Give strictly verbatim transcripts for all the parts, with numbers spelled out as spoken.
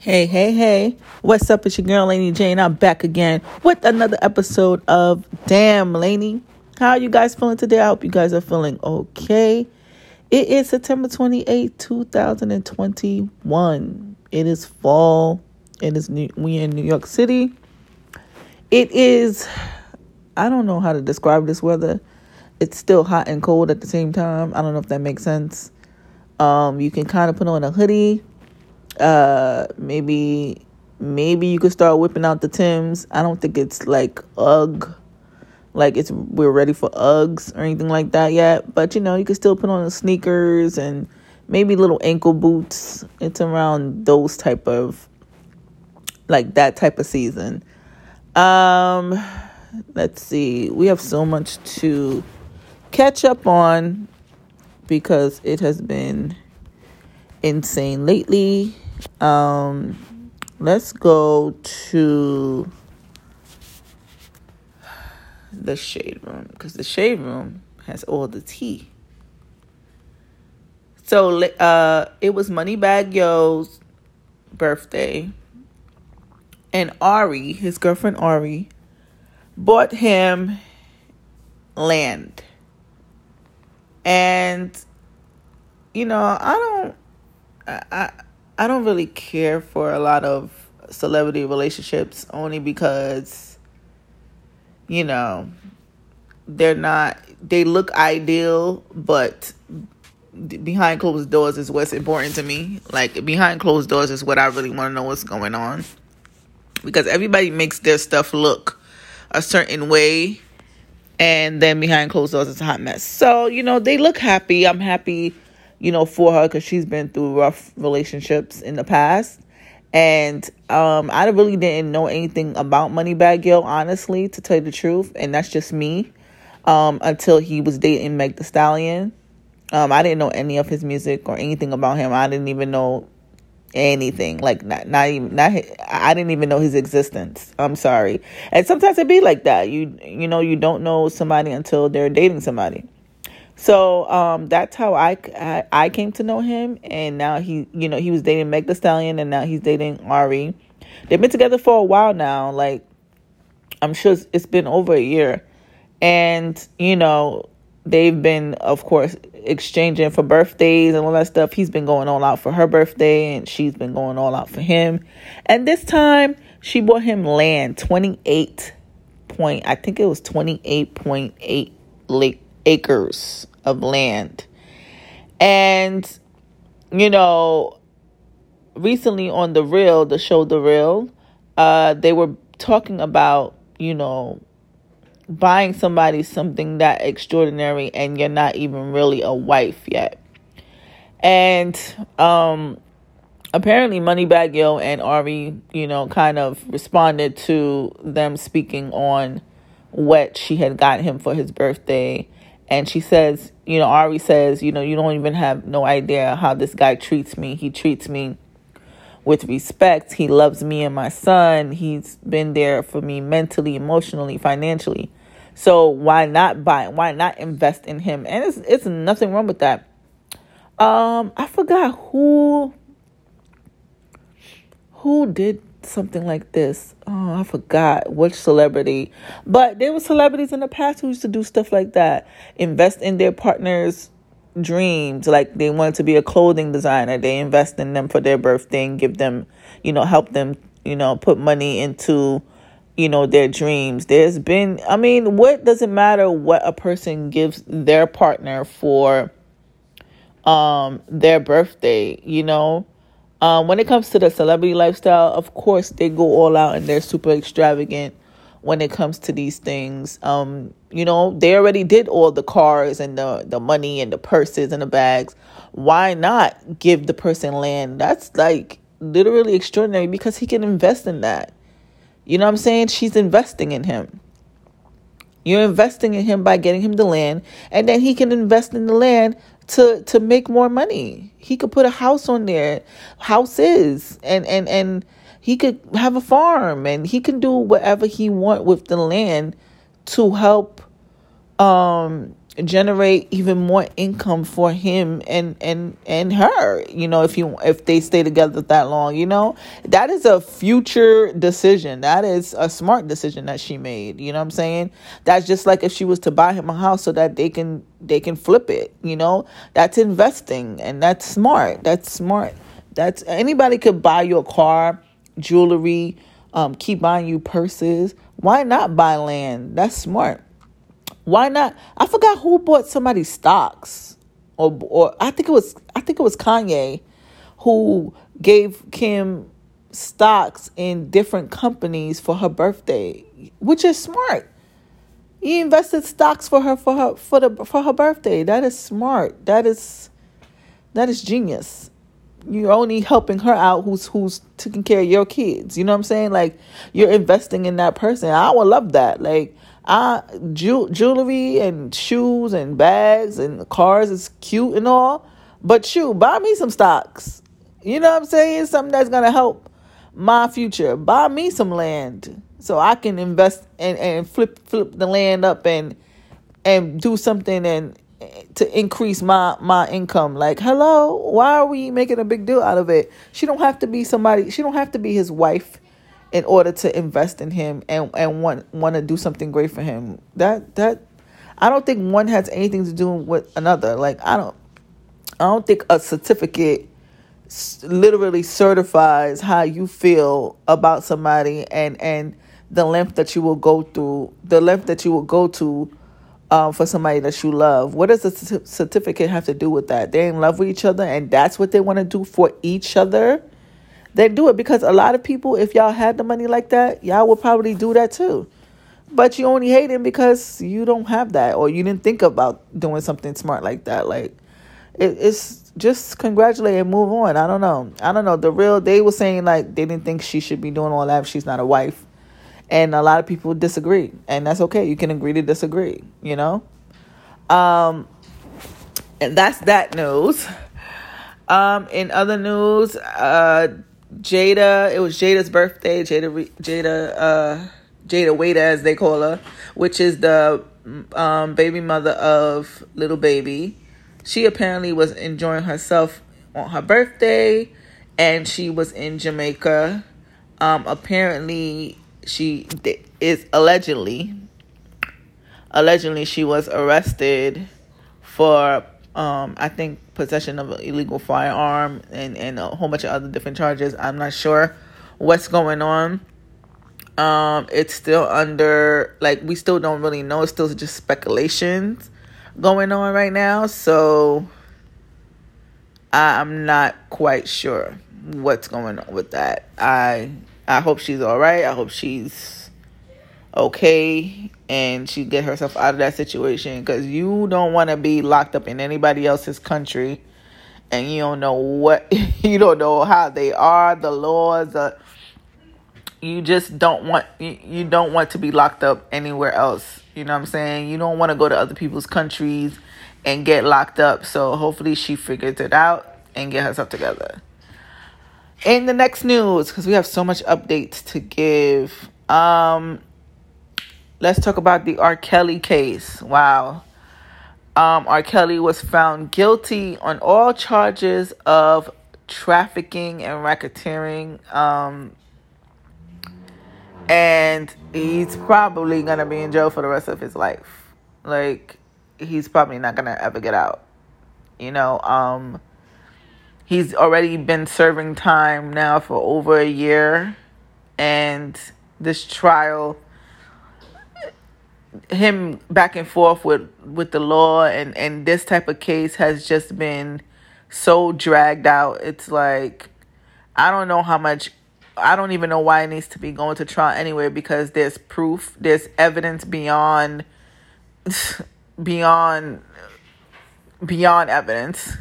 Hey, hey, hey. What's up? It's your girl, Lainey Jane. I'm back again with another episode of Damn Lainey. How are you guys feeling today? I hope you guys are feeling okay. It is September twenty-eighth, twenty twenty-one. It is fall. It is New- we in New York City. It is, I don't know how to describe this weather. It's still hot and cold at the same time. I don't know if that makes sense. Um, you can kind of put on a hoodie. Uh, maybe, maybe you could start whipping out the Timbs. I don't think it's like Ugg, like it's we're ready for Uggs or anything like that yet. But you know, you could still put on the sneakers and maybe little ankle boots. It's around those type of, like that type of season. Um, let's see. We have so much to catch up on because it has been insane lately. Um, let's go to the shade room because the shade room has all the tea. So uh, it was Moneybagg Yo's birthday, and Ari, his girlfriend Ari, bought him land. And you know, I don't. I I don't really care for a lot of celebrity relationships only because, you know, they're not, they look ideal, but behind closed doors is what's important to me. Like, behind closed doors is what I really want to know what's going on, because everybody makes their stuff look a certain way, and then behind closed doors is a hot mess. So, you know, they look happy. I'm happy, you know, for her, because she's been through rough relationships in the past. And um, I really didn't know anything about Moneybagg Yo, honestly, to tell you the truth. And that's just me, um, until he was dating Meg Thee Stallion. Um, I didn't know any of his music or anything about him. I didn't even know anything. Like, not, not even, not, I didn't even know his existence. I'm sorry. And sometimes it be like that. You, you know, you don't know somebody until they're dating somebody. So um, that's how I, I, I came to know him. And now he, you know, he was dating Meg Thee Stallion, and now he's dating Ari. They've been together for a while now. Like, I'm sure it's been over a year. And, you know, they've been, of course, exchanging for birthdays and all that stuff. He's been going all out for her birthday, and she's been going all out for him. And this time, she bought him land, twenty-eight point, I think it was twenty-eight point eight lake. acres of land. And you know, recently on The Real, the show The Real, uh they were talking about, you know, buying somebody something that extraordinary and you're not even really a wife yet. And um apparently Moneybagg Yo and Ari, you know, kind of responded to them speaking on what she had got him for his birthday. And she says, you know, Ari says, you know, you don't even have no idea how this guy treats me. He treats me with respect. He loves me and my son. He's been there for me mentally, emotionally, financially. So why not buy? Why not invest in him? And it's it's nothing wrong with that. Um, I forgot who who did something like this. Oh, I forgot which celebrity, but there were celebrities in the past who used to do stuff like that. Invest in their partner's dreams. Like, they wanted to be a clothing designer, they invest in them for their birthday and give them, you know, help them, you know, put money into, you know, their dreams. There's been, I mean, what does it matter what a person gives their partner for um their birthday, you know? Um, when it comes to the celebrity lifestyle, of course, they go all out and they're super extravagant when it comes to these things. Um, you know, they already did all the cars and the, the money and the purses and the bags. Why not give the person land? That's like literally extraordinary, because he can invest in that. You know what I'm saying? She's investing in him. You're investing in him by getting him the land, and then he can invest in the land to to make more money. He could put a house on there, houses, and and and he could have a farm, and he can do whatever he want with the land to help um generate even more income for him and, and, and her, you know, if you, if they stay together that long, you know, that is a future decision. That is a smart decision that she made. You know what I'm saying? That's just like if she was to buy him a house so that they can, they can flip it, you know, that's investing, and that's smart. That's smart. That's, anybody could buy you a car, jewelry, um, keep buying you purses. Why not buy land? That's smart. Why not? I forgot who bought somebody's stocks, or or I think it was I think it was Kanye, who gave Kim stocks in different companies for her birthday, which is smart. He invested stocks for her for her for the for her birthday. That is smart. That is that is genius. You're only helping her out who's who's taking care of your kids. You know what I'm saying? Like, you're investing in that person. I would love that. Like, I, ju- jewelry and shoes and bags and cars is cute and all, but shoot, buy me some stocks. You know what I'm saying? Something that's going to help my future. Buy me some land so I can invest and, and flip flip the land up and and do something and to increase my, my income. Like, hello, why are we making a big deal out of it? She don't have to be somebody, she don't have to be his wife in order to invest in him and, and want want to do something great for him. That, that, I don't think one has anything to do with another. Like, I don't, I don't think a certificate literally certifies how you feel about somebody and, and the length that you will go through, the length that you will go to Um, for somebody that you love. What does a c- certificate have to do with that? They're in love with each other and that's what they want to do for each other. They do it because a lot of people, if y'all had the money like that, y'all would probably do that too. But you only hate him because you don't have that or you didn't think about doing something smart like that. Like, it, it's just congratulate and move on. I don't know. I don't know. The Real, they were saying like they didn't think she should be doing all that if she's not a wife. And a lot of people disagree. And that's okay. You can agree to disagree, you know? Um, and that's that news. Um, in other news, uh, Jada, it was Jada's birthday. Jada, Jada, uh, Jada Waiter, as they call her, which is the um, baby mother of Little Baby. She apparently was enjoying herself on her birthday. And she was in Jamaica. Um, apparently... She is allegedly, allegedly she was arrested for, um, I think, possession of an illegal firearm and, and a whole bunch of other different charges. I'm not sure what's going on. Um, it's still under, like, we still don't really know. It's still just speculations going on right now. So I'm not quite sure what's going on with that. I... I hope she's all right. I hope she's okay and she get herself out of that situation, because you don't want to be locked up in anybody else's country and you don't know what, you don't know how they are, the laws. Uh, you just don't want, you, you don't want to be locked up anywhere else. You know what I'm saying? You don't want to go to other people's countries and get locked up. So hopefully she figures it out and get herself together. In the next news, because we have so much updates to give, um, let's talk about the R. Kelly case. Wow. Um, R. Kelly was found guilty on all charges of trafficking and racketeering. Um, and he's probably going to be in jail for the rest of his life. Like, he's probably not going to ever get out. You know, um... he's already been serving time now for over a year. And this trial, him back and forth with, with the law and, and this type of case has just been so dragged out. It's like, I don't know how much, I don't even know why it needs to be going to trial anyway, because there's proof, there's evidence beyond, beyond, beyond evidence.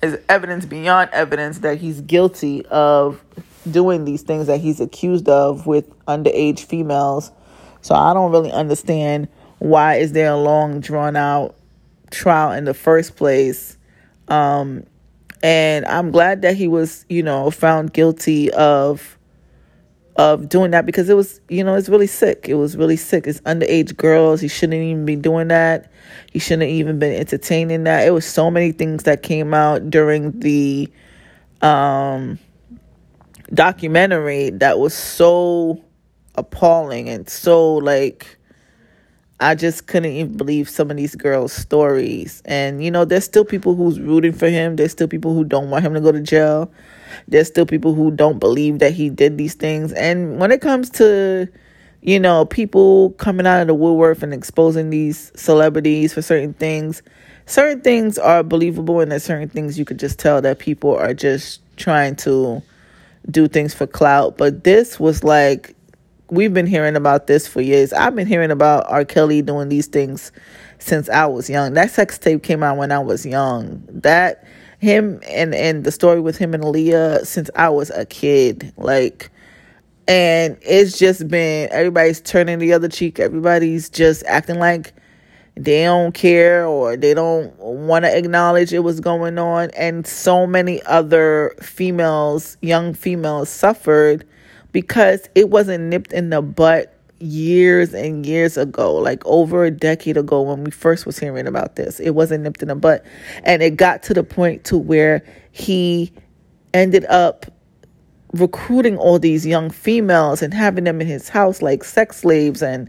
Is evidence beyond evidence that he's guilty of doing these things that he's accused of with underage females. So I don't really understand why is there a long drawn out trial in the first place. Um, and I'm glad that he was, you know, found guilty of of doing that, because it was, you know, it's really sick. It was really sick. It's underage girls. He shouldn't even be doing that. He shouldn't even been entertaining that. It was so many things that came out during the um, documentary that was so appalling and so, like, I just couldn't even believe some of these girls' stories. And, you know, there's still people who's rooting for him. There's still people who don't want him to go to jail. There's still people who don't believe that he did these things. And when it comes to, you know, people coming out of the woodwork and exposing these celebrities for certain things, certain things are believable, and there's certain things you could just tell that people are just trying to do things for clout. But this was like, we've been hearing about this for years. I've been hearing about R. Kelly doing these things since I was young. That sex tape came out when I was young. That, him and, and the story with him and Aaliyah since I was a kid. Like, and it's just been, everybody's turning the other cheek. Everybody's just acting like they don't care or they don't want to acknowledge it was going on. And so many other females, young females, suffered because it wasn't nipped in the butt years and years ago, like over a decade ago when we first was hearing about this. It wasn't nipped in the butt. And it got to the point to where he ended up recruiting all these young females and having them in his house like sex slaves and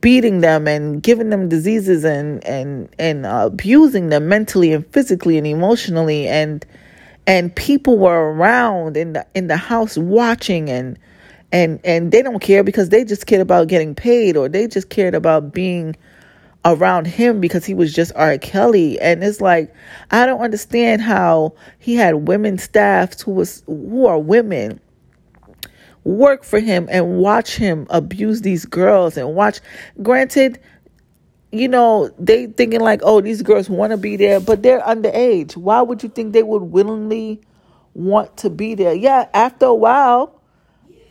beating them and giving them diseases and, and, and uh, abusing them mentally and physically and emotionally. And And people were around in the in the house watching, and and and they don't care because they just cared about getting paid, or they just cared about being around him because he was just R. Kelly. And it's like, I don't understand how he had women staffs who was who are women work for him and watch him abuse these girls and watch. Granted, you know, they thinking like, oh, these girls want to be there, but they're underage. Why would you think they would willingly want to be there? Yeah, after a while,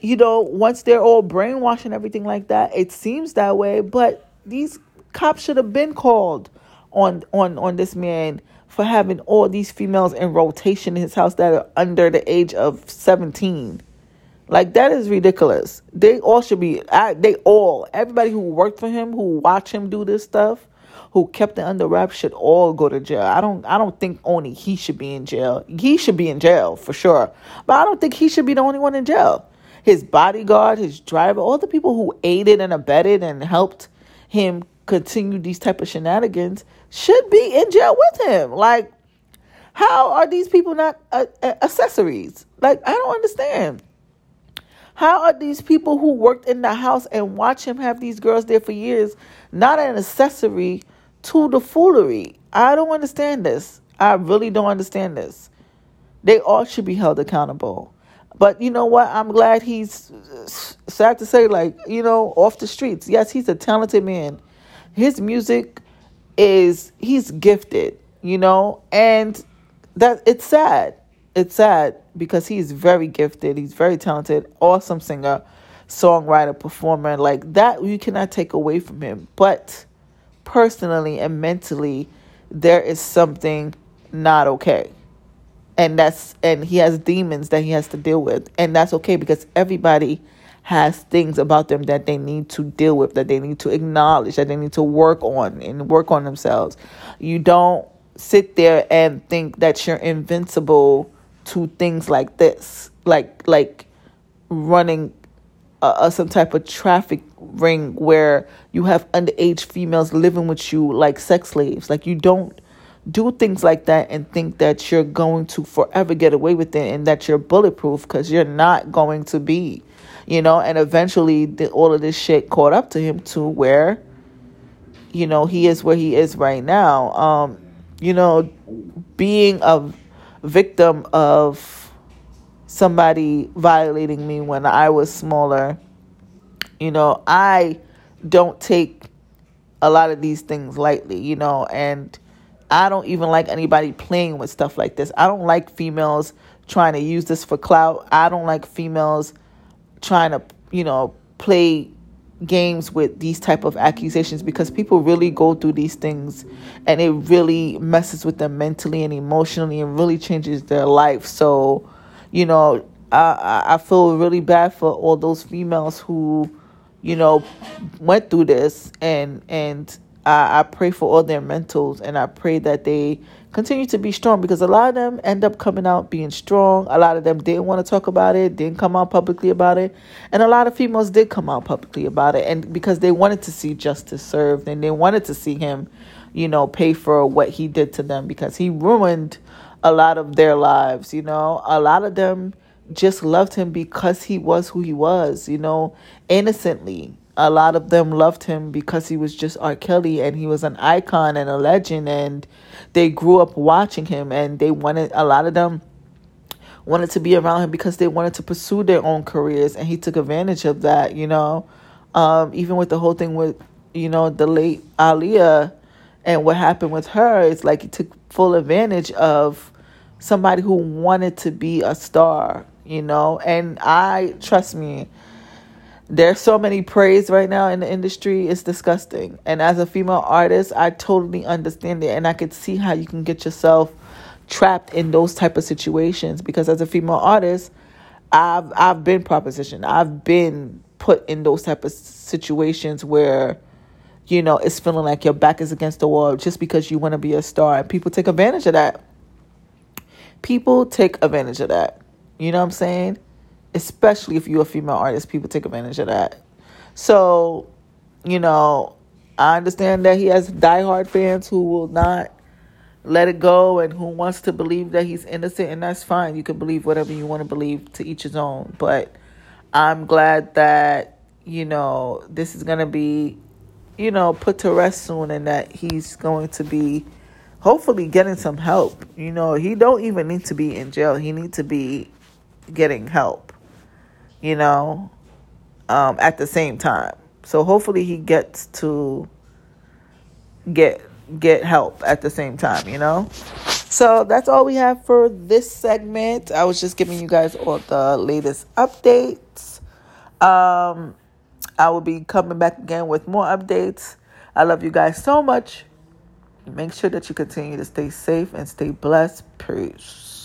you know, once they're all brainwashed and everything like that, it seems that way. But these cops should have been called on on on this man for having all these females in rotation in his house that are under the age of seventeen. Like, that is ridiculous. They all should be, I, they all, everybody who worked for him, who watched him do this stuff, who kept it under wraps, should all go to jail. I don't I don't think only he should be in jail. He should be in jail for sure. But I don't think he should be the only one in jail. His bodyguard, his driver, all the people who aided and abetted and helped him continue these type of shenanigans should be in jail with him. Like, how are these people not uh, accessories? Like, I don't understand. How are these people who worked in the house and watch him have these girls there for years not an accessory to the foolery? I don't understand this. I really don't understand this. They all should be held accountable. But you know what? I'm glad he's, sad to say, like, you know, off the streets. Yes, he's a talented man. His music is, he's gifted, you know, and that it's sad. It's sad because he's very gifted. He's very talented, awesome singer, songwriter, performer. Like, that you cannot take away from him. But personally and mentally, there is something not okay. And that's and he has demons that he has to deal with. And that's okay, because everybody has things about them that they need to deal with, that they need to acknowledge, that they need to work on and work on themselves. You don't sit there and think that you're invincible to things like this, like like running uh, some type of traffic ring where you have underage females living with you like sex slaves. Like, you don't do things like that and think that you're going to forever get away with it and that you're bulletproof, because you're not going to be, you know. And eventually the, all of this shit caught up to him to where, you know, he is where he is right now. Um, you know, being a victim of somebody violating me when I was smaller, you know, I don't take a lot of these things lightly, you know, and I don't even like anybody playing with stuff like this. I don't like females trying to use this for clout. I don't like females trying to, you know, play games with these type of accusations, because people really go through these things and it really messes with them mentally and emotionally and really changes their life. So, you know, I, I feel really bad for all those females who, you know, went through this, and and I, I pray for all their mentors, and I pray that they continue to be strong, because a lot of them end up coming out being strong. A lot of them didn't want to talk about it, didn't come out publicly about it, and a lot of females did come out publicly about it, and because they wanted to see justice served, and they wanted to see him, you know, pay for what he did to them, because he ruined a lot of their lives. You know, a lot of them just loved him because he was who he was, you know, innocently. A lot of them loved him because he was just R. Kelly, and he was an icon and a legend, and they grew up watching him, and they wanted, a lot of them wanted to be around him because they wanted to pursue their own careers, and he took advantage of that, you know. Um, even with the whole thing with, you know, the late Aaliyah and what happened with her, it's like he took full advantage of somebody who wanted to be a star, you know. And I, trust me, there's so many praise right now in the industry. It's disgusting. And as a female artist, I totally understand it. And I could see how you can get yourself trapped in those type of situations. Because as a female artist, I've I've been propositioned. I've been put in those type of situations where, you know, it's feeling like your back is against the wall just because you want to be a star. And people take advantage of that. People take advantage of that. You know what I'm saying? Especially if you're a female artist, people take advantage of that. So, you know, I understand that he has diehard fans who will not let it go and who wants to believe that he's innocent, and that's fine. You can believe whatever you want to believe, to each his own. But I'm glad that, you know, this is going to be, you know, put to rest soon, and that he's going to be hopefully getting some help. You know, he don't even need to be in jail. He need to be getting help. You know, um, at the same time. So hopefully he gets to get get help at the same time, you know. So that's all we have for this segment. I was just giving you guys all the latest updates. Um, I will be coming back again with more updates. I love you guys so much. Make sure that you continue to stay safe and stay blessed. Peace.